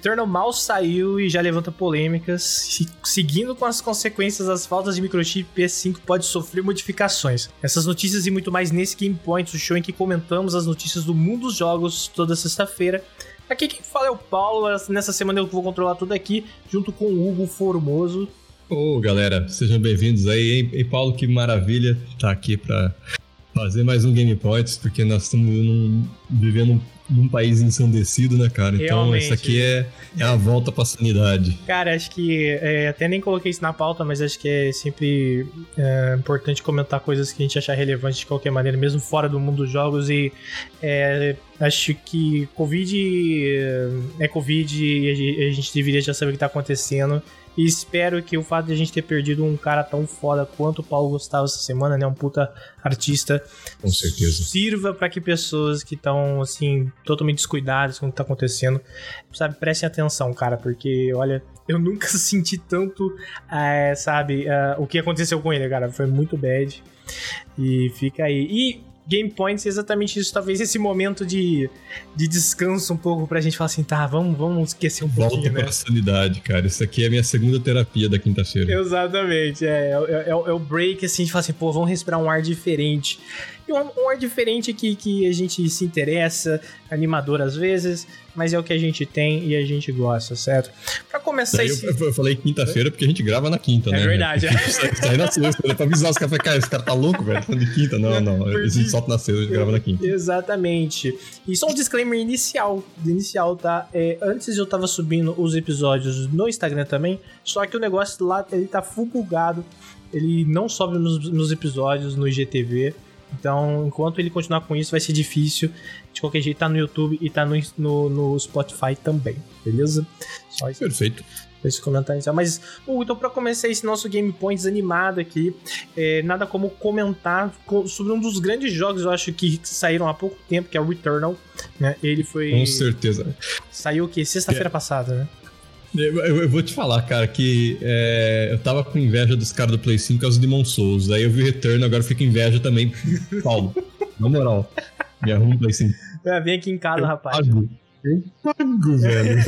Returnal mal saiu e já levanta polêmicas. Seguindo com as consequências, as faltas de microchip PS5 pode sofrer modificações. Essas notícias e muito mais nesse Game Points, o show em que comentamos as notícias do mundo dos jogos toda sexta-feira. Aqui quem fala é o Paulo, nessa semana eu vou controlar tudo aqui, junto com o Hugo Formoso. Ô, galera, sejam bem-vindos aí, hein? E Paulo, que maravilha estar aqui para fazer mais um Game Points, porque nós estamos vivendo num país ensandecido, né, cara? Então, isso aqui é a volta pra sanidade. Cara, acho que... até nem coloquei isso na pauta, mas acho que é sempre importante comentar coisas que a gente achar relevantes de qualquer maneira, mesmo fora do mundo dos jogos. E acho que Covid e a gente deveria já saber o que tá acontecendo. E espero que o fato de a gente ter perdido um cara tão foda quanto o Paulo Gustavo essa semana, né? Um puta artista. Com certeza. Sirva pra que pessoas que estão, assim, totalmente descuidadas com o que tá acontecendo, sabe? Prestem atenção, cara, porque, olha, eu nunca senti tanto, o que aconteceu com ele, cara. Foi muito bad. E fica aí. E Game Points é exatamente isso, talvez esse momento de descanso um pouco pra gente falar assim, tá, vamos esquecer um pouquinho, volta pra sanidade, cara, isso aqui é a minha segunda terapia da quinta-feira. Exatamente, é o break, assim, de falar assim, pô, vamos respirar um ar diferente. E um ar diferente que a gente se interessa, animador às vezes, mas é o que a gente tem e a gente gosta, certo? Pra começar eu falei quinta-feira porque a gente grava na quinta, né? É verdade. Sai na sexta, pra avisar os caras, cara, esse cara tá louco, velho, tá de quinta. Não, a gente solta na sexta, a gente grava na quinta. Exatamente. E só um disclaimer inicial, tá? Antes eu tava subindo os episódios no Instagram também, só que o negócio lá, ele tá full bugado, ele não sobe nos episódios no IGTV. Então, enquanto ele continuar com isso, vai ser difícil. De qualquer jeito, tá no YouTube e tá no Spotify também, beleza? Só isso. Perfeito. Esse comentário inicial. Mas, então, pra começar esse nosso Game Points animado aqui, nada como comentar sobre um dos grandes jogos, eu acho, que saíram há pouco tempo, que é o Returnal, né? Ele foi... Com certeza. Saiu o quê? Sexta-feira passada, né? Eu vou te falar, cara, que eu tava com inveja dos caras do Play 5 por causa do Demon's Souls. Aí eu vi o Return, agora eu fico com inveja também. Paulo, na moral, me arruma o Play 5. Vem aqui em casa, rapaz. Eu pago, velho.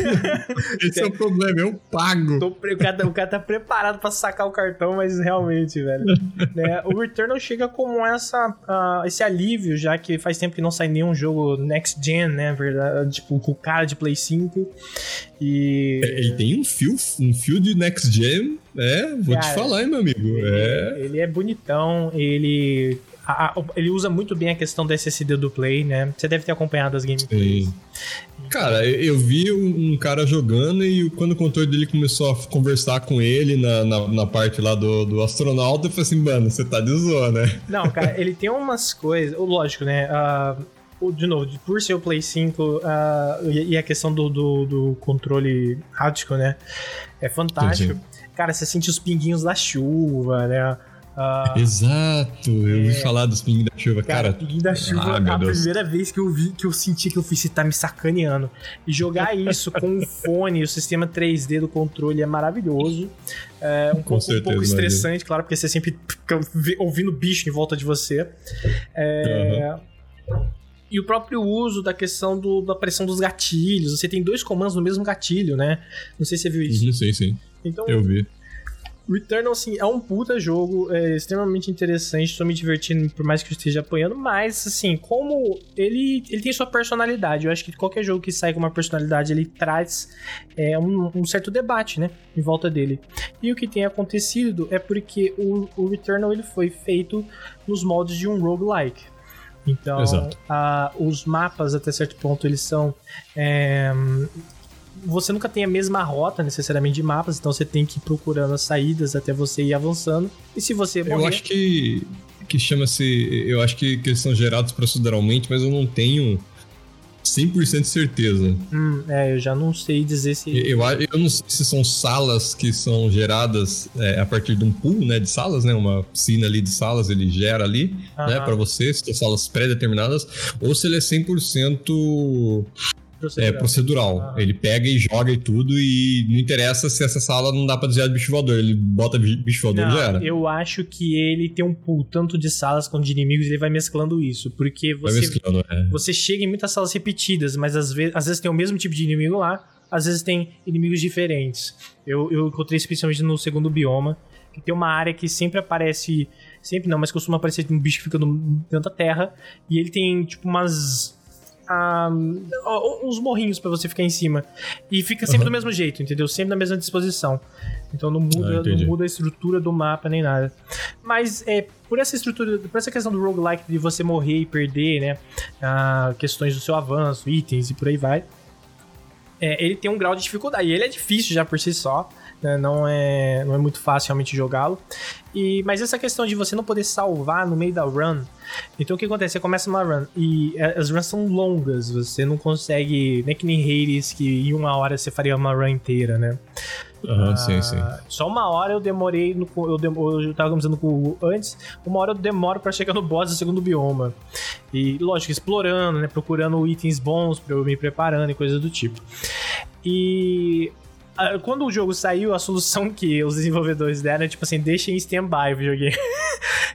Esse é o problema, eu pago. O cara tá preparado pra sacar o cartão, mas realmente, velho. O Returnal chega como esse alívio, já que faz tempo que não sai nenhum jogo next gen, né? Verdade? Tipo, com o cara de Play 5. E... Ele tem um fio de next gen, vou te falar, hein, meu amigo. Ele é bonitão, ele usa muito bem a questão da SSD do Play, né? Você deve ter acompanhado as gameplays. Sim. Cara, eu vi um cara jogando e quando o controle dele começou a conversar com ele na parte lá do astronauta, eu falei assim, mano, você tá de zoa, né? Não, cara, ele tem umas coisas... Lógico, né? De novo, por ser o Play 5 e a questão do controle háptico, né? É fantástico. Sim. Cara, você sente os pinguinhos da chuva, né? Exato, eu ouvi falar dos pinguinhos da chuva, cara. Pinguinho da chuva, a primeira vez que eu vi, que eu senti que eu fiz, você tá me sacaneando. E jogar isso com o fone, o sistema 3D do controle é maravilhoso. É um pouco estressante, claro, porque você sempre fica ouvindo bicho em volta de você. E o próprio uso da questão da pressão dos gatilhos. Você tem dois comandos no mesmo gatilho, né? Não sei se você viu isso. Sim. Então, eu vi. Returnal, assim, é um puta jogo, é extremamente interessante, estou me divertindo por mais que eu esteja apanhando, mas, assim, como ele tem sua personalidade, eu acho que qualquer jogo que sai com uma personalidade, ele traz um certo debate, né, em volta dele. E o que tem acontecido é porque o Returnal, ele foi feito nos moldes de um roguelike. Então, os mapas, até certo ponto, eles são... Você nunca tem a mesma rota, necessariamente, de mapas, então você tem que ir procurando as saídas até você ir avançando. E se você morrer... Eu acho que chama-se... Eu acho que eles são gerados proceduralmente, mas eu não tenho 100% de certeza. Eu já não sei dizer se... Eu não sei se são salas que são geradas a partir de um pool, né, de salas, né, uma piscina ali de salas, ele gera ali, né, pra você, se são salas pré-determinadas, ou se ele é 100%... procedural. Ele pega e joga e tudo, e não interessa se essa sala não dá pra desviar de bicho voador, ele bota bicho voador e gera. Eu acho que ele tem um pool tanto de salas quanto de inimigos, ele vai mesclando isso, porque você chega em muitas salas repetidas, mas às vezes tem o mesmo tipo de inimigo lá, às vezes tem inimigos diferentes. Eu encontrei isso principalmente no segundo bioma, que tem uma área que sempre aparece... Sempre não, mas costuma aparecer um bicho que fica dentro da terra, e ele tem, tipo, umas... uns morrinhos pra você ficar em cima. E fica sempre do mesmo jeito, entendeu? Sempre na mesma disposição. Então não muda a estrutura do mapa nem nada. Mas por essa estrutura, por essa questão do roguelike de você morrer e perder, né? Questões do seu avanço, itens e por aí vai. Ele tem um grau de dificuldade. E ele é difícil já por si só. Não é muito fácil realmente jogá-lo. Mas essa questão de você não poder salvar no meio da run. Então o que acontece? Você começa uma run e as runs são longas. Você não consegue... Nem que nem Hades, que em uma hora você faria uma run inteira, né? Sim. Só uma hora eu demorei... Eu tava conversando com o Hugo antes. Uma hora eu demoro pra chegar no boss do segundo bioma. E lógico, explorando, né? Procurando itens bons pra eu me preparando e coisas do tipo. Quando o jogo saiu, a solução que os desenvolvedores deram é tipo assim, deixa em stand-by o jogo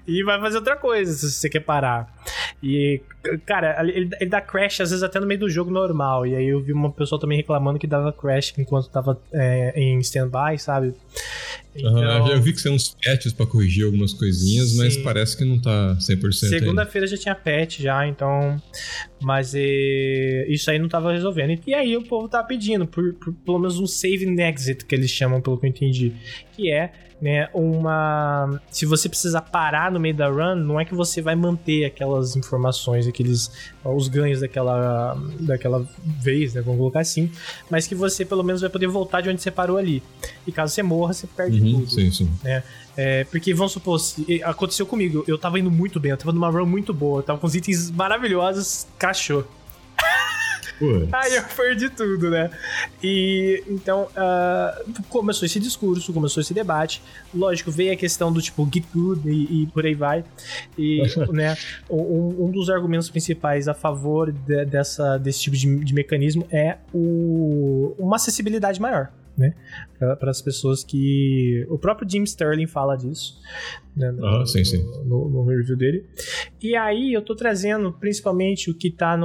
e vai fazer outra coisa se você quer parar. E, cara, ele dá crash às vezes até no meio do jogo normal. E aí eu vi uma pessoa também reclamando que dava crash enquanto tava em stand-by, sabe? Então, eu vi que são uns patches pra corrigir algumas coisinhas, sim. Mas parece que não tá 100% segunda-feira ainda. Já tinha patch já, então... Mas isso aí não tava resolvendo. E aí o povo tá pedindo por pelo menos um save and exit, que eles chamam, pelo que eu entendi. Que é, né, uma... Se você precisar parar no meio da run, não é que você vai manter aquelas informações, os ganhos daquela vez, né, vamos colocar assim. Mas que você pelo menos vai poder voltar de onde você parou ali. E caso você morra, você perde tudo. Sim. Né? Porque vamos supor, aconteceu comigo, eu tava indo muito bem, eu tava numa run muito boa, eu tava com os itens maravilhosos, cachou. Aí eu perdi tudo, né? E então começou esse discurso, começou esse debate. Lógico, veio a questão do tipo get good e por aí vai. E né, um dos argumentos principais a favor desse tipo de mecanismo é uma acessibilidade maior, né? Para as pessoas que... O próprio Jim Sterling fala disso, né? Sim. No review dele. E aí eu tô trazendo principalmente o que tá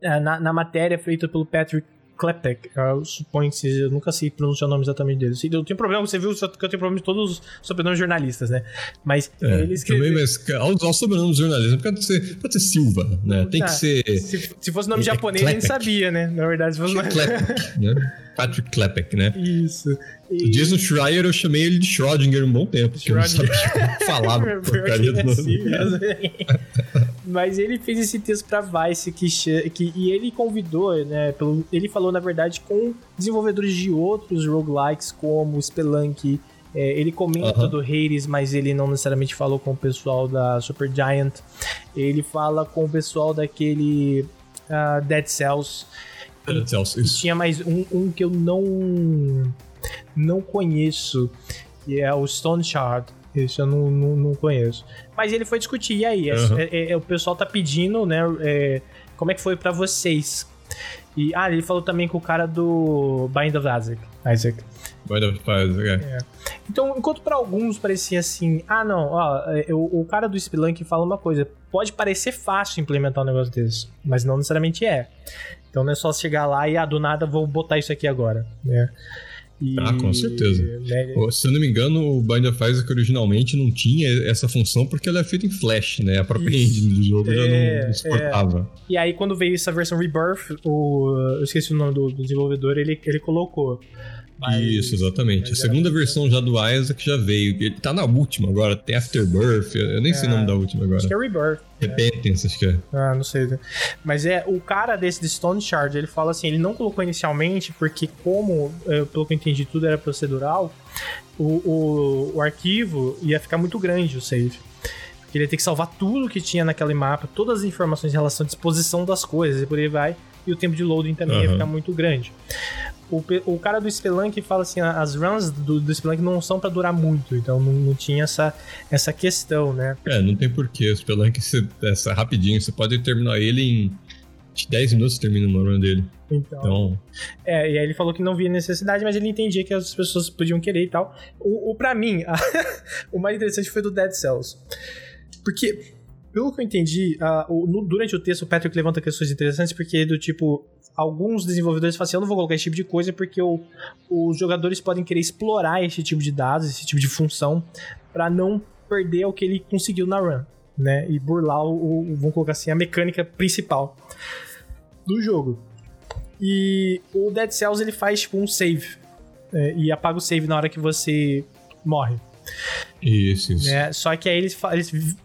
na matéria feita pelo Patrick Klepek. Eu suponho que eu nunca sei pronunciar o nome exatamente dele. Eu tenho problema, você viu que eu tenho problema de todos os sobrenomes jornalistas, né? Mas ele escreveu... Também, mas aos sobrenomes jornalistas, pode ser Silva, né? Tem que ser... Se fosse nome japonês, Klepek. A gente sabia, né? Na verdade, se fosse nome... Klepek, né? Patrick Klepek, né? Isso. O Jason Schreier, eu chamei ele de Schrödinger um bom tempo, porque eu não sabia como falava porcaria do nome. Mas ele fez esse texto pra Vice e ele convidou, né? Ele falou, na verdade, com desenvolvedores de outros roguelikes, como Spelunky. Ele comenta do Hades, mas ele não necessariamente falou com o pessoal da Supergiant. Ele fala com o pessoal daquele Dead Cells. Dead Cells, isso. Tinha mais um que eu não conheço, que é o Stoneshard. Esse eu não conheço. Mas ele foi discutir, e aí? O pessoal tá pedindo, né? Como é que foi pra vocês? E, ele falou também com o cara do Bind of Isaac. Bind of Isaac, Então, enquanto pra alguns parecia assim... o cara do Spelunky fala uma coisa. Pode parecer fácil implementar um negócio desse, mas não necessariamente é. Então não é só chegar lá e, do nada, vou botar isso aqui agora, né? Com certeza. Se eu não me engano, o Bind of Isaac originalmente não tinha essa função porque ela é feita em Flash, né? A própria engine do jogo já não exportava. E aí, quando veio essa versão Rebirth, eu esqueci o nome do desenvolvedor, ele colocou. Isso, exatamente. A segunda versão já do Isaac já veio. Ele tá na última agora, tem Afterbirth. Eu nem sei o nome da última agora. Acho que é Rebirth. Repentance, acho que é. Não sei. Mas o cara desse de Stoneshard, ele fala assim, ele não colocou inicialmente, porque como, pelo que eu entendi, tudo era procedural, o arquivo ia ficar muito grande, o save. Porque ele ia ter que salvar tudo que tinha naquele mapa, todas as informações em relação à disposição das coisas, e por aí vai. E o tempo de loading também ia ficar muito grande. O cara do Spelunky fala assim, as runs do Spelunky não são pra durar muito, então não tinha essa questão, né? Não tem porquê, o Spelunky é rapidinho, você pode terminar ele em 10 minutos, você termina uma run dele. Então... e aí ele falou que não via necessidade, mas ele entendia que as pessoas podiam querer e tal. Pra mim, o mais interessante foi do Dead Cells, porque... Pelo que eu entendi, durante o texto o Patrick levanta questões interessantes, porque do tipo, alguns desenvolvedores falam assim, eu não vou colocar esse tipo de coisa porque os jogadores podem querer explorar esse tipo de dados, esse tipo de função, para não perder o que ele conseguiu na run, né? E burlar, vamos colocar assim, a mecânica principal do jogo. E o Dead Cells, ele faz tipo um save, e apaga o save na hora que você morre. Isso. É, só que aí eles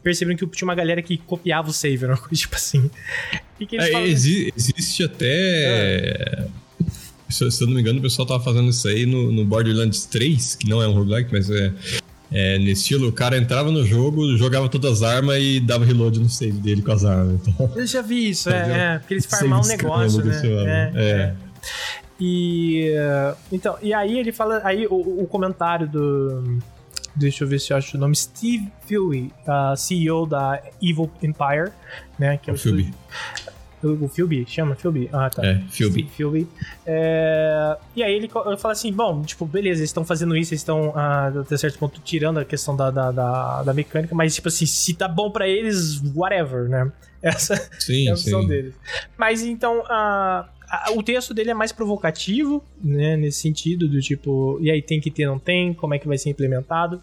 perceberam que tinha uma galera que copiava o save, era uma coisa tipo assim. Que eles falam... existe até... Se eu não me engano, o pessoal tava fazendo isso aí no Borderlands 3, que não é um roguelike, mas é nesse estilo. O cara entrava no jogo, jogava todas as armas e dava reload no save dele com as armas. Então, eu já vi isso, porque eles farmam um negócio, né? Então, e aí ele fala... Aí o comentário do... Deixa eu ver se eu acho o nome. Steve Filby, CEO da Evil Empire, né? Que é o Filby. O Filby? Chama Filby? Ah, tá. É, Filby. E aí ele fala assim, bom, tipo, beleza, eles estão fazendo isso, eles estão, até certo ponto, tirando a questão da mecânica, mas, tipo assim, se tá bom pra eles, whatever, né? Essa é a opção deles. Mas, então, o texto dele é mais provocativo, né, nesse sentido, do tipo, e aí tem que ter, não tem, como é que vai ser implementado.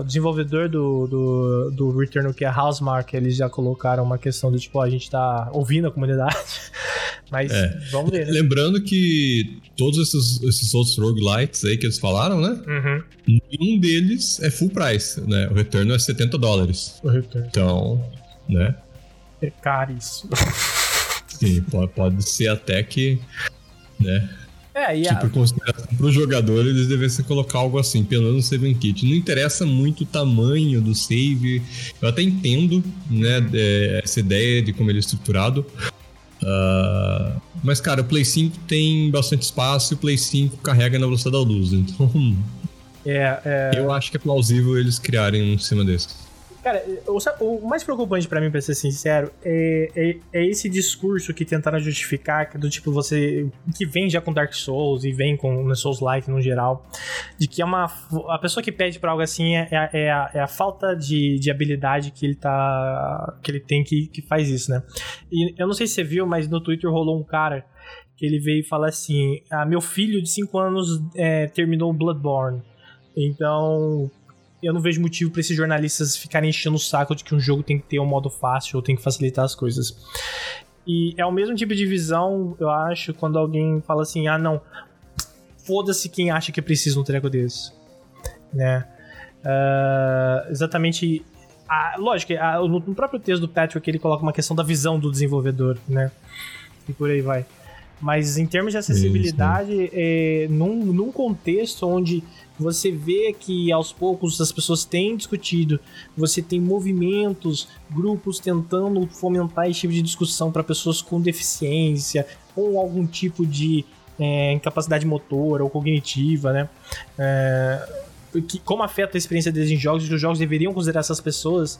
O desenvolvedor do Returnal, que é a Housemarque, eles já colocaram uma questão do tipo, a gente tá ouvindo a comunidade, mas vamos ver, né? Lembrando que todos esses outros roguelites aí que eles falaram, né? Uhum. Nenhum deles é full price, né? O Returnal é $70. Então, né? É caríssimo. Sim, pode ser até que, né? Por consideração para o jogador, eles devessem colocar algo assim, pelo menos um saving kit. Não interessa muito o tamanho do save. Eu até entendo, né, essa ideia de como ele é estruturado. Mas, cara, o Play 5 tem bastante espaço e o Play 5 carrega na velocidade da luz. Então, eu acho que é plausível eles criarem um sistema desses. Cara, o mais preocupante pra mim, pra ser sincero, é esse discurso que tentaram justificar, do tipo, você... Que vem já com Dark Souls e vem com Souls-like no geral, de que é uma... A pessoa que pede pra algo assim é a falta de habilidade que ele tá... Que ele tem que faz isso, né? E eu não sei se você viu, mas no Twitter rolou um cara que ele veio falar assim, meu filho de 5 anos terminou Bloodborne, então... Eu não vejo motivo pra esses jornalistas ficarem enchendo o saco de que um jogo tem que ter um modo fácil ou tem que facilitar as coisas. E é o mesmo tipo de visão, eu acho, quando alguém fala assim, não, foda-se quem acha que precisa um treco desse. Né? Exatamente... lógico, no próprio texto do Patrick ele coloca uma questão da visão do desenvolvedor, né? E por aí vai. Mas em termos de acessibilidade, num contexto onde você vê que aos poucos as pessoas têm discutido, você tem movimentos, grupos tentando fomentar esse tipo de discussão para pessoas com deficiência ou algum tipo de incapacidade motora ou cognitiva, né? Como afeta a experiência deles em jogos, que os jogos deveriam considerar essas pessoas.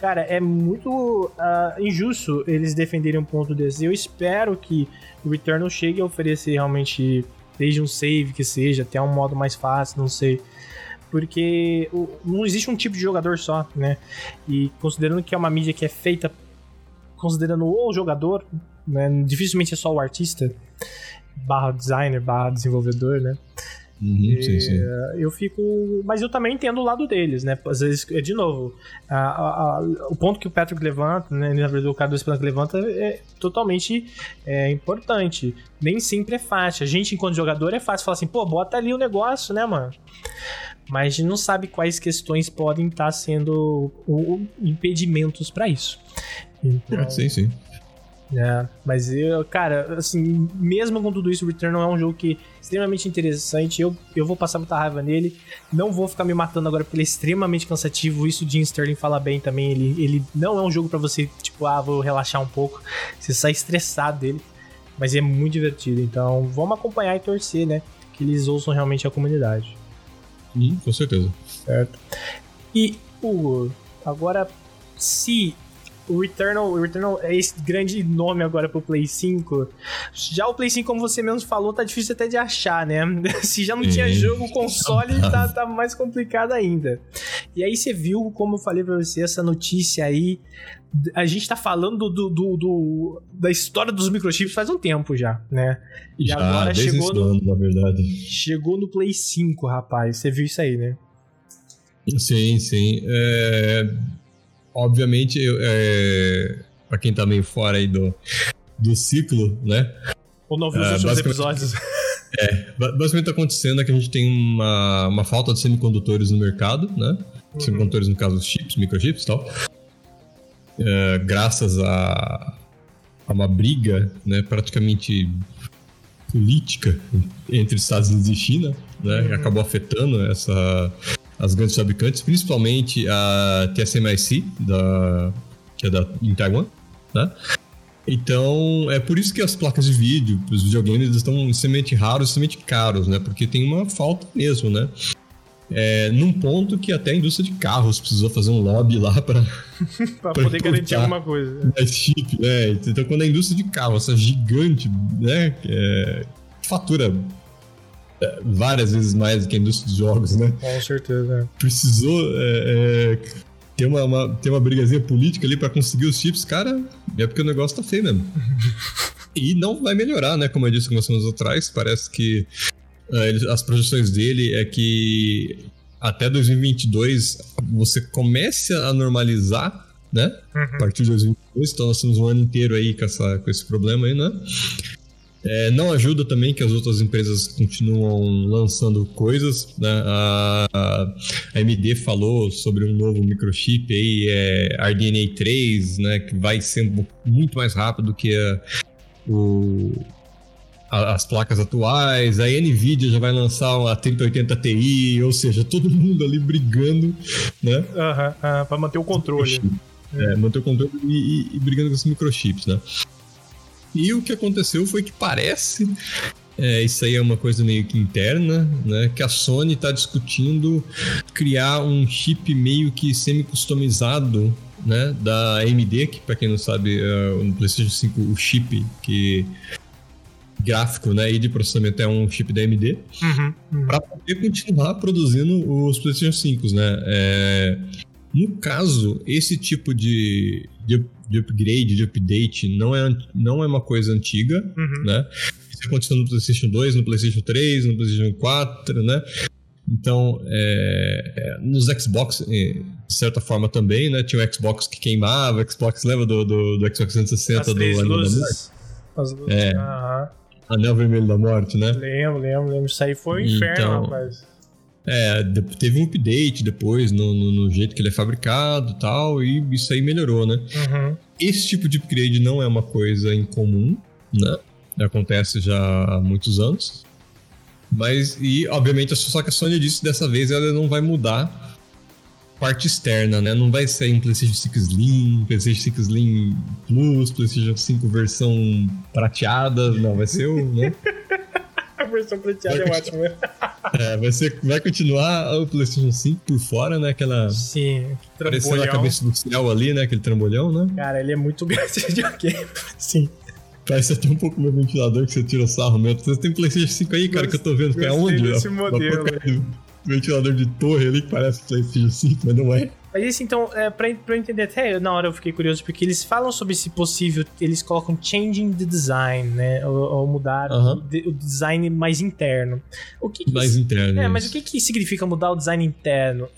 Cara, é muito injusto eles defenderem um ponto desse. Eu espero que o Returnal chegue a oferecer realmente, desde um save que seja, até um modo mais fácil, não sei. Porque não existe um tipo de jogador só, né? E considerando que é uma mídia que é feita considerando o jogador, né? Dificilmente é só o artista, /designer, /desenvolvedor, né? Sim. Eu fico... Mas eu também entendo o lado deles, né? Às vezes, de novo, o ponto que o Patrick levanta, né? Na verdade, o cara do Spelunky levanta é totalmente importante. Nem sempre é fácil. A gente, enquanto jogador, é fácil falar assim, pô, bota ali o negócio, né, mano? Mas a gente não sabe quais questões podem estar sendo impedimentos pra isso. Então... Sim. Mas eu, cara, assim, mesmo com tudo isso, o Returnal é um jogo que é extremamente interessante. Eu vou passar muita raiva nele, não vou ficar me matando agora porque ele é extremamente cansativo. Isso o Jim Sterling fala bem também. Ele não é um jogo pra você, tipo, vou relaxar um pouco. Você sai estressado dele, mas é muito divertido. Então vamos acompanhar e torcer, né? Que eles ouçam realmente a comunidade. Com certeza. Certo. E, Hugo, agora se... O Returnal é esse grande nome agora pro Play 5. Já o Play 5, como você mesmo falou, tá difícil até de achar, né? Se já não tinha jogo, o console tá mais complicado ainda. E aí você viu, como eu falei pra você, essa notícia aí. A gente tá falando da história dos microchips faz um tempo já, né? E já, agora chegou ano, na verdade. Chegou no Play 5, rapaz. Você viu isso aí, né? Sim, sim. Obviamente, pra quem tá meio fora aí do ciclo, né? Ou não viu os últimos episódios. Basicamente tá acontecendo é que a gente tem uma falta de semicondutores no mercado, né? Uhum. Semicondutores, no caso, chips, microchips e tal. Graças a uma briga, né, praticamente política entre Estados Unidos e China, né, uhum, acabou afetando as grandes fabricantes, principalmente a TSMC, que é em Taiwan, né? Então, é por isso que as placas de vídeo, os videogames estão extremamente raros, extremamente caros, né? Porque tem uma falta mesmo, né? Num ponto que até a indústria de carros precisou fazer um lobby lá para poder garantir alguma coisa. É chip, né? Então, quando a indústria de carros, essa gigante, né? Fatura várias vezes mais do que a indústria de jogos, né? Com certeza. Precisou ter uma brigazinha política ali para conseguir os chips, cara. É porque o negócio tá feio mesmo. E não vai melhorar, né? Como eu disse algumas semanas atrás, parece que as projeções dele é que até 2022 você comece a normalizar, né? Uhum. A partir de 2022, então nós temos um ano inteiro aí com esse problema aí, né? Não ajuda também que as outras empresas continuam lançando coisas, né? A AMD falou sobre um novo microchip aí, RDNA 3, né? Que vai ser muito mais rápido que as placas atuais. A NVIDIA já vai lançar a 3080 Ti, ou seja, todo mundo ali brigando, né? Para manter o controle. Manter o controle e brigando com esses microchips, né? E o que aconteceu foi que parece, isso aí é uma coisa meio que interna, né, que a Sony está discutindo criar um chip meio que semi-customizado, né, da AMD, que para quem não sabe, no PlayStation 5 o chip que gráfico, né, e de processamento é um chip da AMD, para poder continuar produzindo os PlayStation 5, né. No caso, esse tipo de upgrade, de update, não é uma coisa antiga, né? Isso aconteceu no PlayStation 2, no PlayStation 3, no PlayStation 4, né? Então, nos Xbox, de certa forma também, né? Tinha o Xbox que queimava, o Xbox leva do Xbox 360, as três luzes. As luzes. Anel vermelho da morte, né? Lembro. Isso aí foi um inferno, então, rapaz. Teve um update depois no jeito que ele é fabricado e tal, e isso aí melhorou, né? Esse tipo de upgrade não é uma coisa incomum, né? Acontece já há muitos anos. Mas, e obviamente, só que a Sony disse que dessa vez ela não vai mudar parte externa, né? Não vai sair um PlayStation 5 Slim, PlayStation 5 Slim Plus, PlayStation 5 versão prateada, não, vai ser o... né? A versão prateada é ótima. Vai continuar o PlayStation 5 por fora, né? Aquela... Sim, trambolhão. A cabeça do céu ali, né? Aquele trambolhão, né? Cara, ele é muito grande de alguém. Sim. Parece até um pouco meu ventilador que você tira o sarro mesmo. Você tem um PlayStation 5 aí, cara, que eu tô vendo que é onde? Esse modelo. Ventilador de torre ali que parece PlayStation 5, mas não é. Mas isso, então, pra eu entender, até na hora eu fiquei curioso, porque eles falam sobre esse possível, eles colocam changing the design, né? Ou mudar o design mais interno. Mais interno. Mas o que significa mudar o design interno?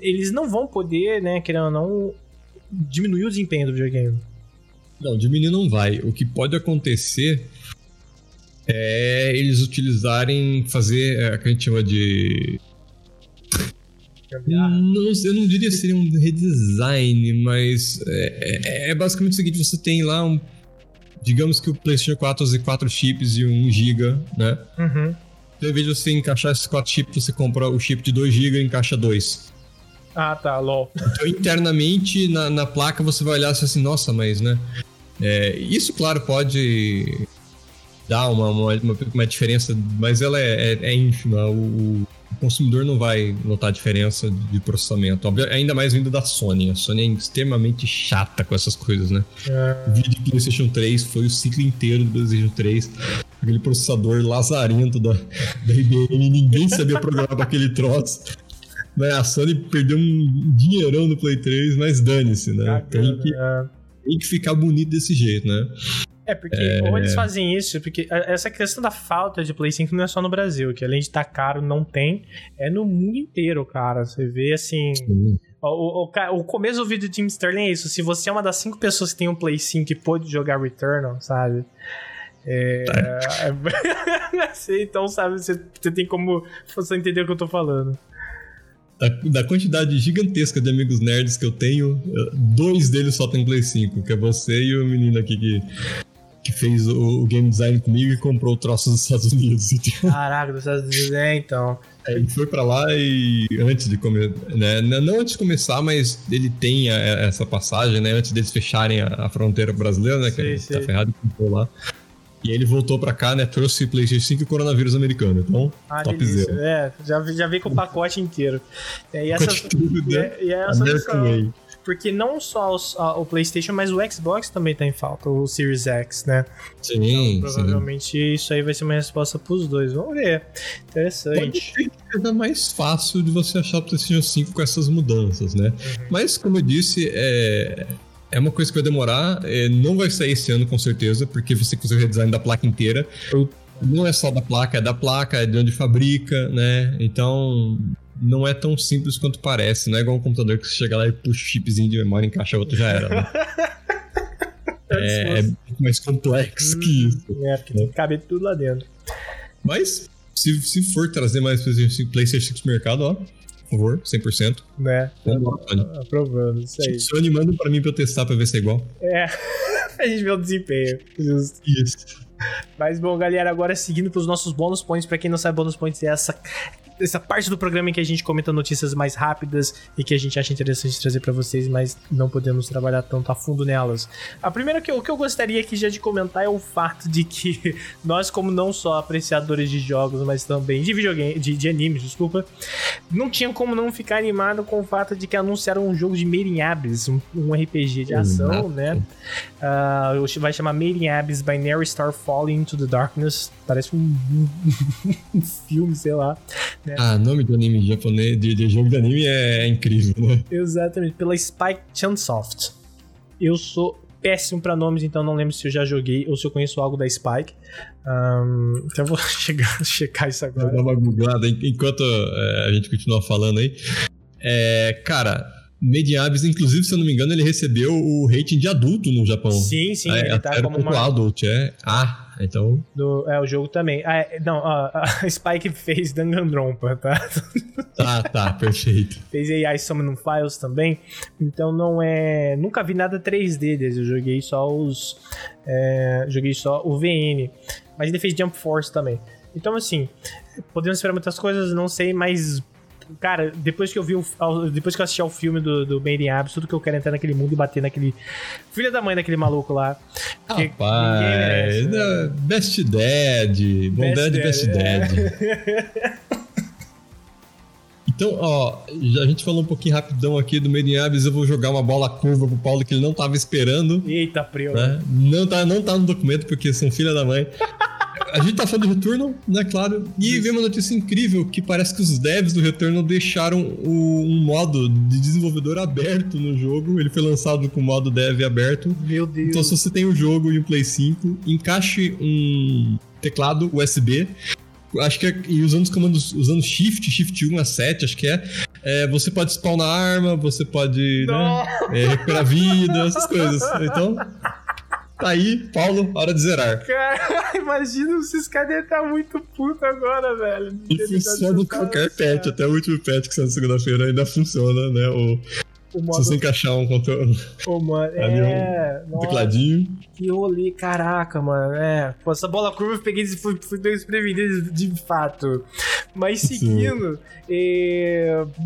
Eles não vão poder, né, querendo ou não, diminuir o desempenho do videogame. Não, diminuir não vai. O que pode acontecer é eles utilizarem, fazer o que a gente chama de... eu não diria que seria um redesign, mas é basicamente o seguinte, você tem lá um... digamos que o PlayStation 4 usa 4 chips e 1 GB, né? Então, em vez de você encaixar esses 4 chips, você compra o chip de 2 GB e encaixa 2. Ah, tá, lol. Então, internamente, na placa, você vai olhar assim, nossa, mas, né? Isso, claro, pode dar uma diferença, mas ela é ínfima, o consumidor não vai notar a diferença de processamento. Ainda mais vindo da Sony. A Sony é extremamente chata com essas coisas, né? O vídeo do PlayStation 3 foi o ciclo inteiro do PlayStation 3. Aquele processador lazarento da IBM. Ninguém sabia programar aquele troço. Né? A Sony perdeu um dinheirão no Play 3, mas dane-se, né? Tem que ficar bonito desse jeito, né? É, porque ou eles fazem isso, porque essa questão da falta de Play 5 não é só no Brasil, que além de estar caro, não tem, é no mundo inteiro, cara. Você vê, assim... O começo do vídeo de Jim Sterling é isso. Se você é uma das 5 pessoas que tem um Play 5 e pôde jogar Returnal, sabe? Então, sabe, você tem como você entender o que eu tô falando. Da quantidade gigantesca de amigos nerds que eu tenho, 2 deles só tem Play 5, que é você e o menino aqui que fez o game design comigo e comprou o troço dos Estados Unidos. Caraca, dos Estados Unidos, então. Ele foi pra lá e antes de começar, né? Não antes de começar, mas ele tem essa passagem, né? Antes deles fecharem a fronteira brasileira, né? Que ele tá ferrado e comprou lá. E ele voltou pra cá, né? Trouxe PlayStation 5 e coronavírus americano. Então, topzera. Já veio com o pacote inteiro. Porque não só o PlayStation, mas o Xbox também tá em falta, o Series X, né? Sim, então, provavelmente isso aí vai ser uma resposta pros dois. Vamos ver. Interessante. Pode ser que é mais fácil de você achar o PlayStation 5 com essas mudanças, né? Uhum. Mas, como eu disse, é uma coisa que vai demorar, não vai sair esse ano com certeza, porque você consegue o redesign da placa inteira. Não é só da placa, é de onde fabrica, né? Então, não é tão simples quanto parece. Não é igual um computador que você chega lá e puxa o chipzinho de memória, encaixa outro e já era, né? É muito mais complexo que isso. Porque tem que caber tudo lá dentro. Mas, se for trazer mais PlayStation 5 pro mercado, ó... Por favor, 100%. Né? Aprovando, isso aí. Sony, manda pra mim pra eu testar pra ver se é igual. A gente vê o desempenho. Justo. Isso. Mas bom, galera, agora seguindo pros nossos bônus points. Pra quem não sabe, bônus points é essa parte do programa em que a gente comenta notícias mais rápidas e que a gente acha interessante trazer pra vocês, mas não podemos trabalhar tanto a fundo nelas. A primeira que eu gostaria aqui já de comentar é o fato de que nós, como não só apreciadores de jogos, mas também de videogame, de animes, desculpa, não tinha como não ficar animado com o fato de que anunciaram um jogo de Made in Abyss, um RPG de ação, né? Vai chamar Made in Abyss Binary Star Falling into the Darkness. Parece um filme, sei lá. Né? Nome do anime japonês, de jogo de anime é incrível, né? Exatamente, pela Spike Chunsoft. Eu sou péssimo pra nomes, então não lembro se eu já joguei ou se eu conheço algo da Spike. Então eu vou checar isso agora. Vou dar uma googlada enquanto a gente continua falando aí. Cara... Made in Abyss, inclusive, se eu não me engano, ele recebeu o rating de adulto no Japão. Sim, ele tá como uma... adult, então... o jogo também. A Spike fez Danganronpa, tá? Tá, perfeito. Fez AI Summoning Files também, então não é... Nunca vi nada 3D deles, eu joguei só joguei só o VN, mas ele fez Jump Force também. Então, assim, podemos esperar muitas coisas, não sei, mas... Cara, depois que eu assisti ao filme do Made in Abyss, tudo que eu quero é entrar naquele mundo e bater naquele filho da mãe daquele maluco lá. Rapaz, merece, né? Best Dad, Bondade Best Dad. Então, ó, a gente falou um pouquinho rapidão aqui do Made in Abyss, eu vou jogar uma bola curva pro Paulo que ele não tava esperando. Eita, preu. Né? Não tá no documento porque são filha da mãe. A gente tá falando do Returnal, né, claro. E veio uma notícia incrível que parece que os devs do Returnal deixaram um modo de desenvolvedor aberto no jogo. Ele foi lançado com o modo dev aberto. Meu Deus. Então, se você tem o jogo e o Play 5, encaixe um teclado USB. Acho que e usando os comandos, usando Shift 1 a 7, acho que você pode spawnar arma, você pode recuperar vida, essas coisas. Então... Tá aí, Paulo, hora de zerar. Cara, imagina se esse cara tá muito puto agora, velho. E funciona qualquer patch, até o último patch que saiu na segunda-feira ainda funciona, né? Se você encaixar um controle. Um tecladinho. Que rolê, caraca, mano. Pô, essa bola curva eu peguei e fui desprevenido de fato. Mas seguindo,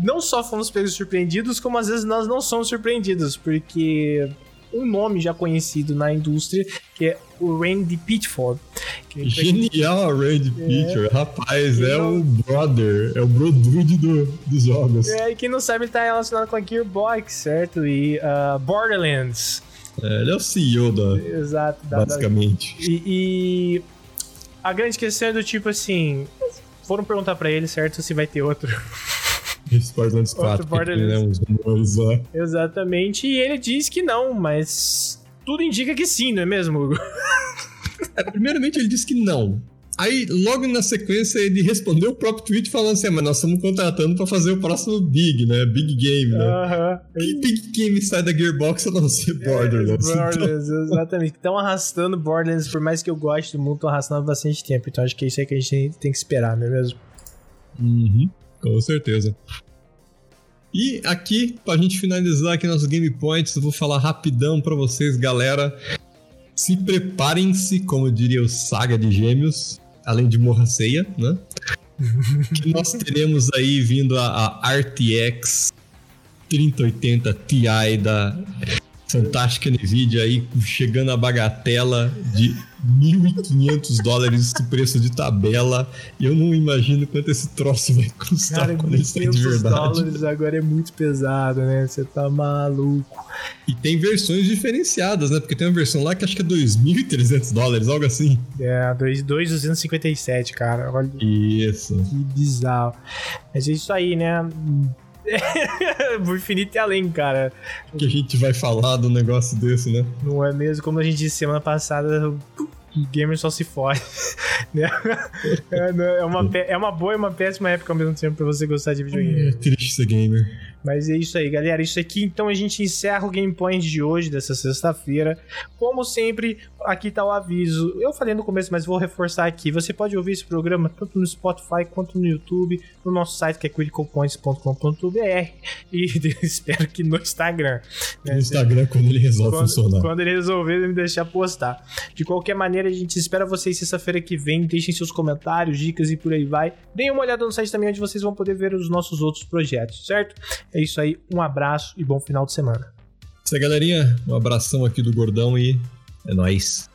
não só fomos pegos surpreendidos, como às vezes nós não somos surpreendidos, porque... um nome já conhecido na indústria, que é o Randy Pitchford. Genial, Randy Pitchford. Rapaz, o brother, é o brodude dos jogos. E quem não sabe, ele tá relacionado com a Gearbox, certo? E Borderlands. Ele é o CEO da... Exato. Basicamente. E a grande questão é do tipo assim... Foram perguntar pra ele, certo, se vai ter outro... Esse Borderlands 4 Borderlands. Que tivemos lá. Exatamente, e ele diz que não, mas tudo indica que sim, não é mesmo, Hugo? Primeiramente ele disse que não. Aí, logo na sequência, ele respondeu o próprio tweet falando assim, mas nós estamos contratando pra fazer o próximo Big, né? Big Game, né? Que Big Game sai da Gearbox a não ser Borderlands? Borderlands, então... exatamente. Estão arrastando Borderlands, por mais que eu goste do mundo, estão arrastando há bastante tempo. Então acho que é isso aí que a gente tem que esperar, não é mesmo? Uhum, com certeza. E aqui, pra gente finalizar aqui nossos Game Points, eu vou falar rapidão pra vocês, galera. Se preparem-se, como diria o Saga de Gêmeos, além de Morraceia, né? Que nós teremos aí vindo a RTX 3080 Ti da fantástica NVIDIA aí, chegando à bagatela de $1.500 de preço de tabela. Eu não imagino quanto esse troço vai custar. Cara, quando ele sair de verdade. $1.500 agora é muito pesado, né? Você tá maluco. E tem versões diferenciadas, né? Porque tem uma versão lá que acho que é $2.300, algo assim. É, 2.257, cara. Olha isso. Que bizarro. Mas é isso aí, né? Por infinito e além, cara. Que a gente vai falar do negócio desse, né? Não é mesmo? Como a gente disse semana passada, o gamer só se fode. Né? É uma boa e uma péssima época ao mesmo tempo pra você gostar de videogame. É triste ser gamer. Mas é isso aí, galera. Isso aqui, então, a gente encerra o Game Point de hoje, dessa sexta-feira. Como sempre, aqui tá o aviso. Eu falei no começo, mas vou reforçar aqui. Você pode ouvir esse programa tanto no Spotify quanto no YouTube, no nosso site, que é criticalpoints.com.br, e espero que no Instagram. Né? No Instagram, quando ele resolve funcionar. Quando ele resolver, ele me deixar postar. De qualquer maneira, a gente espera vocês sexta-feira que vem. Deixem seus comentários, dicas e por aí vai. Deem uma olhada no site também, onde vocês vão poder ver os nossos outros projetos, certo? É isso aí, um abraço e bom final de semana. Isso aí, galerinha. Um abração aqui do Gordão e é nóis.